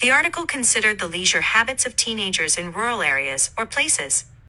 The article considered the leisure habits of teenagers in rural areas or places